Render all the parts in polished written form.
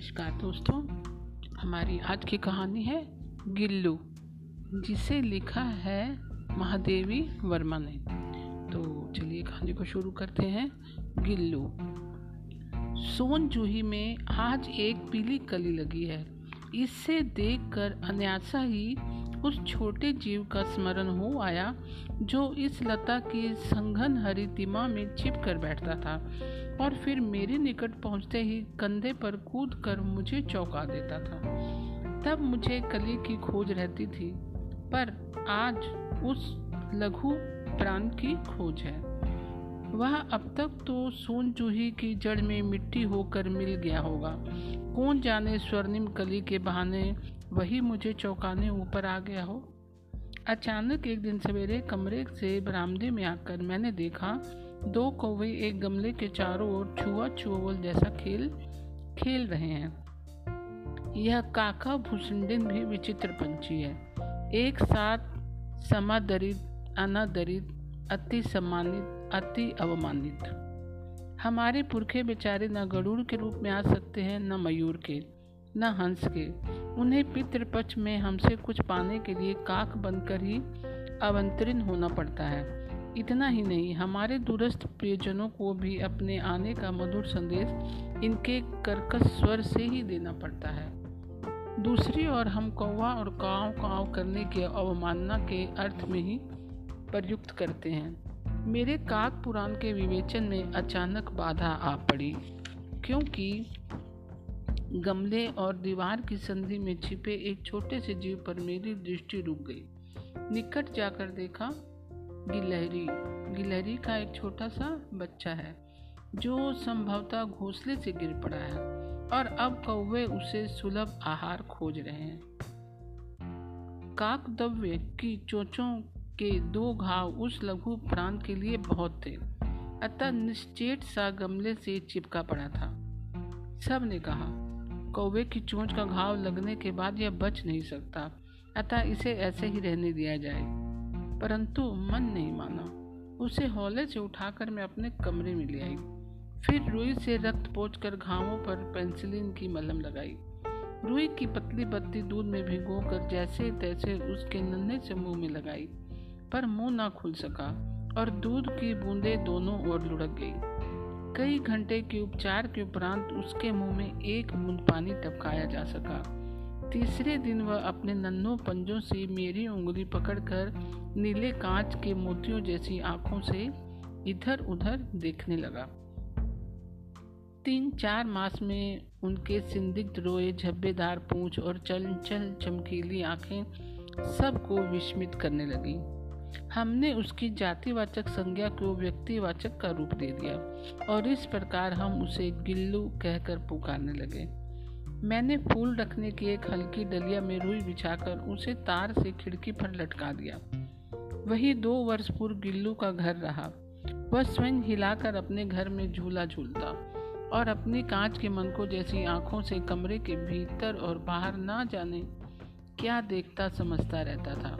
नमस्कार दोस्तों, हमारी आज की कहानी है गिल्लू, जिसे लिखा है महादेवी वर्मा ने। तो चलिए कहानी को शुरू करते हैं। गिल्लू। सोन जुही में आज एक पीली कली लगी है। इससे देखकर अन्यासा ही उस छोटे जीव का स्मरण हो आया जो इस लता के संघन हरी दिमा में छिप कर बैठता था और फिर मेरे निकट पहुंचते ही कंधे पर कूद कर मुझे चौंका देता था। तब मुझे कली की खोज रहती थी, पर आज उस लघु प्राण की खोज है। वह अब तक तो सोन जूही की जड़ में मिट्टी होकर मिल गया होगा। कौन जाने स्वर्णिम कली के बहाने वही मुझे चौंकाने ऊपर आ गया हो। अचानक एक दिन सवेरे कमरे से बरामदे में आकर मैंने देखा, दो कौवे एक गमले के चारों ओर छुआ छुअल जैसा खेल खेल रहे हैं। यह काका भुसुंडिन भी विचित्र पंछी है। एक साथ समादरित, अनादरित, अति सम्मानित, अति अवमानित। हमारे पुरखे बेचारे न गरुड़ के रूप में आ सकते हैं, न मयूर के, न हंस के। उन्हें पितृपक्ष में हमसे कुछ पाने के लिए काक बनकर ही अवतरित होना पड़ता है। इतना ही नहीं, हमारे दूरस्थ प्रियजनों को भी अपने आने का मधुर संदेश इनके कर्कश स्वर से ही देना पड़ता है। दूसरी ओर हम कौवा और काव काव करने के अवमानना के अर्थ में ही प्रयुक्त करते हैं। मेरे काक पुराण के विवेचन में अचानक बाधा आ पड़ी, क्योंकि गमले और दीवार की संधि में छिपे एक छोटे से जीव पर मेरी दृष्टि रुक गई। निकट जाकर देखा, गिलहरी का एक छोटा सा बच्चा है जो संभवतः घोंसले से गिर पड़ा है और अब कौवे उसे सुलभ आहार खोज रहे हैं। काकदव्य की चोंचों के दो घाव उस लघु प्राण के लिए बहुत थे, अतः निश्चेत सा गमले से चिपका पड़ा था। सब ने कहा, कौवे की चोंच का घाव लगने के बाद यह बच नहीं सकता, अतः इसे ऐसे ही रहने दिया जाए, परंतु मन नहीं माना। उसे हौले से उठाकर मैं अपने कमरे में ले आई। फिर रुई से रक्त पोंछकर घावों पर पेनिसिलिन की मलहम लगाई। रुई की पतली पत्ती दूध में भिगोकर जैसे तैसे उसके नन्हे से मुंह में लगाई, पर मुंह ना खुल सका और दूध की बूंदें दोनों ओर लुढ़क गई। कई घंटे के उपचार के उपरांत उसके मुंह में एक बूंद पानी टपकाया जा सका। तीसरे दिन वह अपने नन्हों पंजों से मेरी उंगली पकड़कर नीले कांच के मोतियों जैसी आंखों से इधर उधर देखने लगा। 3-4 मास में उनके सिंदिग्ध रोए, झब्बेदार पूंछ और चंचल चमकीली आंखें सबको विस्मित करने लगी। हमने उसकी जातिवाचक संज्ञा को व्यक्तिवाचक का रूप दे दिया और इस प्रकार हम उसे गिल्लू कहकर पुकारने लगे। मैंने फूल रखने की एक हल्की डलिया में रुई बिछाकर उसे तार से खिड़की पर लटका दिया। वही 2 वर्ष पूर्व गिल्लू का घर रहा। वह स्वयं हिलाकर अपने घर में झूला झूलता और अपनी कांच के मनकों जैसी आंखों से कमरे के भीतर और बाहर ना जाने क्या देखता समझता रहता था।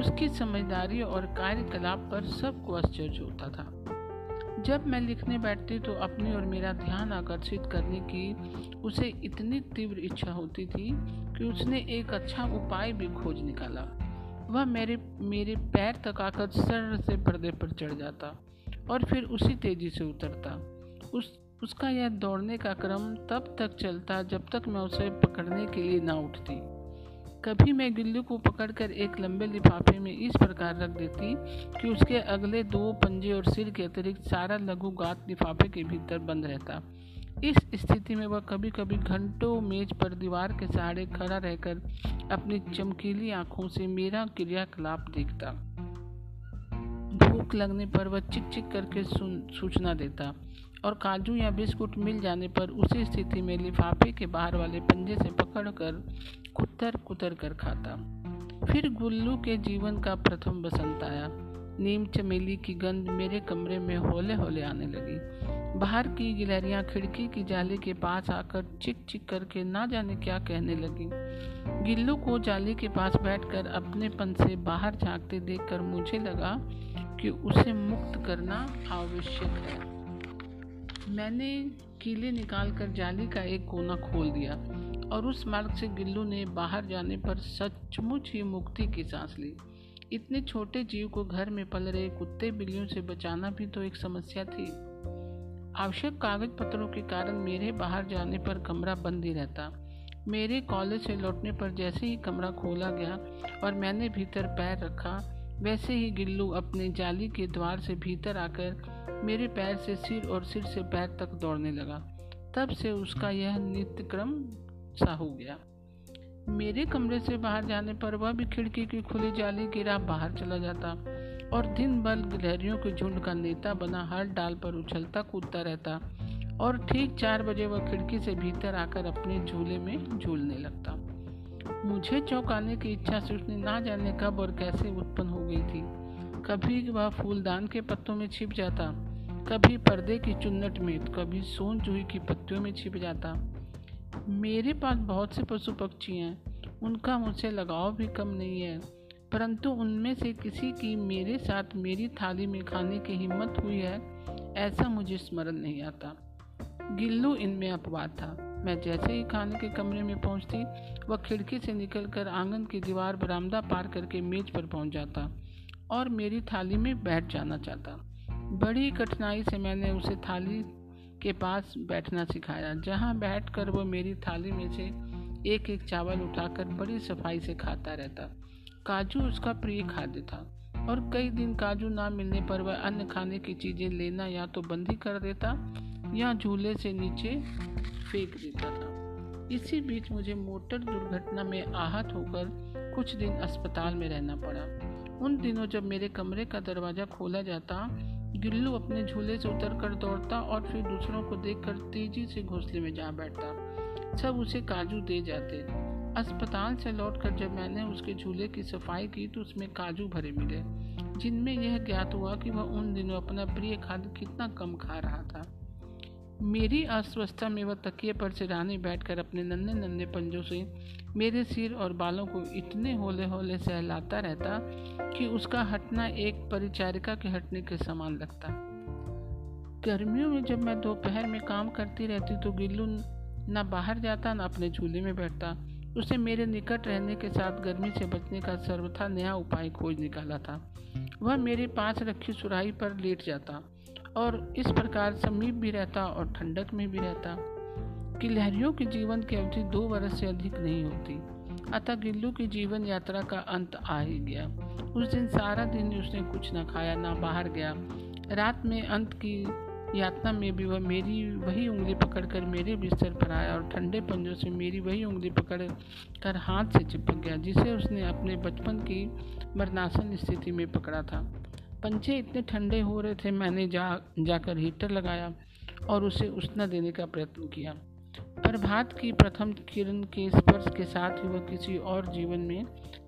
उसकी समझदारी और कार्यकलाप पर सबको आश्चर्य होता था। जब मैं लिखने बैठती तो अपनी और मेरा ध्यान आकर्षित करने की उसे इतनी तीव्र इच्छा होती थी कि उसने एक अच्छा उपाय भी खोज निकाला। वह मेरे पैर तक आकर सर से पर्दे पर चढ़ जाता और फिर उसी तेजी से उतरता। उसका यह दौड़ने का क्रम तब तक चलता जब तक मैं उसे पकड़ने के लिए ना उठती। कभी मैं गिल्लू को पकड़कर एक लंबे लिफाफे में इस प्रकार रख देती कि उसके अगले 2 पंजे और सिर के अतिरिक्त सारा लघु गात लिफाफे के भीतर बंद रहता। इस स्थिति में वह कभी कभी घंटों मेज पर दीवार के सहारे खड़ा रहकर अपनी चमकीली आंखों से मेरा क्रियाकलाप देखता। भूख लगने पर वह चिक चिक करके सूचना देता और काजू या बिस्कुट मिल जाने पर उसी स्थिति में लिफाफे के बाहर वाले पंजे से पकड़कर कुतर कुतर कर खाता। फिर गुल्लू के जीवन का प्रथम बसंत आया। नीम चमेली की गंध मेरे कमरे में हौले हौले आने लगी। बाहर की गिलहरियां खिड़की की जाली के पास आकर चिक चिक करके ना जाने क्या कहने लगी। गिल्लू को जाली के पास बैठकर अपनेपन से बाहर झाँकते देखकर मुझे लगा कि उसे मुक्त करना आवश्यक है। मैंने कीले निकालकर जाली का एक कोना खोल दिया और उस मार्ग से गिल्लू ने बाहर जाने पर सचमुच ही मुक्ति की सांस ली। इतने छोटे जीव को घर में पल रहे कुत्ते बिल्लियों से बचाना भी तो एक समस्या थी। आवश्यक कागज पत्रों के कारण मेरे बाहर जाने पर कमरा बंद ही रहता। मेरे कॉलेज से लौटने पर जैसे ही कमरा खोला गया और मैंने भीतर पैर रखा, वैसे ही गिल्लू अपने जाली के द्वार से भीतर आकर मेरे पैर से सिर और सिर से पैर तक दौड़ने लगा। तब से उसका यह नित्यक्रम सा हो गया। मेरे कमरे से बाहर जाने पर वह भी खिड़की की खुली जाली की राह बाहर चला जाता और दिन भर गिलहरियों के झुंड का नेता बना हर डाल पर उछलता कूदता रहता और ठीक 4 बजे वह खिड़की से भीतर आकर अपने झूले में झूलने लगता। मुझे चौंकाने की इच्छा से उसने ना जाने कब और कैसे उत्पन्न हो गई थी। कभी वह फूलदान के पत्तों में छिप जाता, कभी पर्दे की चुन्नट में, कभी सोन जुही की पत्तियों में छिप जाता। मेरे पास बहुत से पशु पक्षी हैं, उनका मुझसे लगाव भी कम नहीं है, परंतु उनमें से किसी की मेरे साथ मेरी थाली में खाने की हिम्मत हुई है ऐसा मुझे स्मरण नहीं आता। गिल्लू इनमें अपवाद था। मैं जैसे ही खाने के कमरे में पहुंचती वह खिड़की से निकलकर आंगन की दीवार बरामदा पार करके मेज पर पहुंच जाता और मेरी थाली में बैठ जाना चाहता। बड़ी कठिनाई से मैंने उसे थाली के पास बैठना सिखाया, जहाँ बैठकर वो मेरी थाली में से एक एक चावल उठाकर बड़ी सफाई से खाता रहता। काजू उसका प्रिय खाद्य था और कई दिन काजू ना मिलने पर वह अन्य खाने की चीज़ें लेना या तो बंद ही कर देता या झूले से नीचे फेंक देता था। इसी बीच मुझे मोटर दुर्घटना में आहत होकर कुछ दिन अस्पताल में रहना पड़ा। उन दिनों जब मेरे कमरे का दरवाज़ा खोला जाता, गिल्लू अपने झूले से उतरकर दौड़ता और फिर दूसरों को देखकर तेजी से घोंसले में जा बैठता। सब उसे काजू दे जाते। अस्पताल से लौटकर जब मैंने उसके झूले की सफाई की तो उसमें काजू भरे मिले, जिनमें यह ज्ञात हुआ कि वह उन दिनों अपना प्रिय खाद्य कितना कम खा रहा था। मेरी अस्वस्थता में वह तकिए पर सिरहाने बैठकर अपने नन्हे नन्हे पंजों से मेरे सिर और बालों को इतने होले होले सहलाता रहता कि उसका हटना एक परिचारिका के हटने के समान लगता। गर्मियों में जब मैं दोपहर में काम करती रहती तो गिल्लू ना बाहर जाता ना अपने झूले में बैठता। उसे मेरे निकट रहने के साथ गर्मी से बचने का सर्वथा नया उपाय खोज निकाला था। वह मेरे पास रखी सुराही पर लेट जाता और इस प्रकार समीप भी रहता और ठंडक में भी रहता। गिलहरियों के जीवन की अवधि 2 वर्ष से अधिक नहीं होती, अतः गिल्लू की जीवन यात्रा का अंत आ ही गया। उस दिन सारा दिन उसने कुछ ना खाया ना बाहर गया। रात में अंत की यातना में भी वह मेरी वही उंगली पकड़कर मेरे बिस्तर पर आया और ठंडे पंजों से मेरी वही उंगली पकड़ कर हाथ से चिपक गया जिसे उसने अपने बचपन की मरणासन स्थिति में पकड़ा था। पंजे इतने ठंडे हो रहे थे, मैंने जाकर हीटर लगाया और उसे उष्णता देने का प्रयत्न किया। प्रभात की प्रथम किरण के स्पर्श के साथ ही वह किसी और जीवन में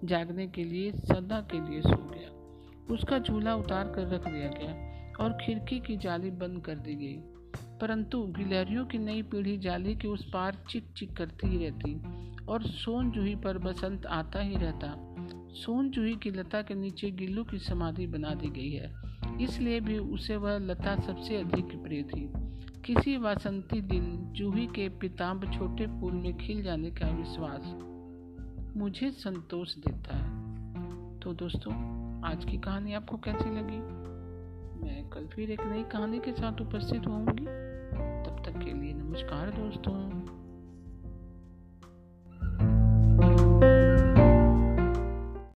जागने के लिए सदा के लिए सो गया। उसका झूला उतार कर रख दिया गया और खिड़की की जाली बंद कर दी गई, परंतु गिलहरियों की नई पीढ़ी जाली के उस पार चिक चिक करती ही रहती और सोन जूही पर बसंत आता ही रहता। सोन जूही की लता के नीचे गिल्लू की समाधि बना दी गई है, इसलिए भी उसे वह लता सबसे अधिक प्रिय थी। किसी वासंती दिन जूही के पीतांब छोटे फूल में खिल जाने का विश्वास मुझे संतोष देता है। तो दोस्तों, आज की कहानी आपको कैसी लगी? मैं कल फिर एक नई कहानी के साथ उपस्थित होऊंगी। तब तक के लिए नमस्कार दोस्तों।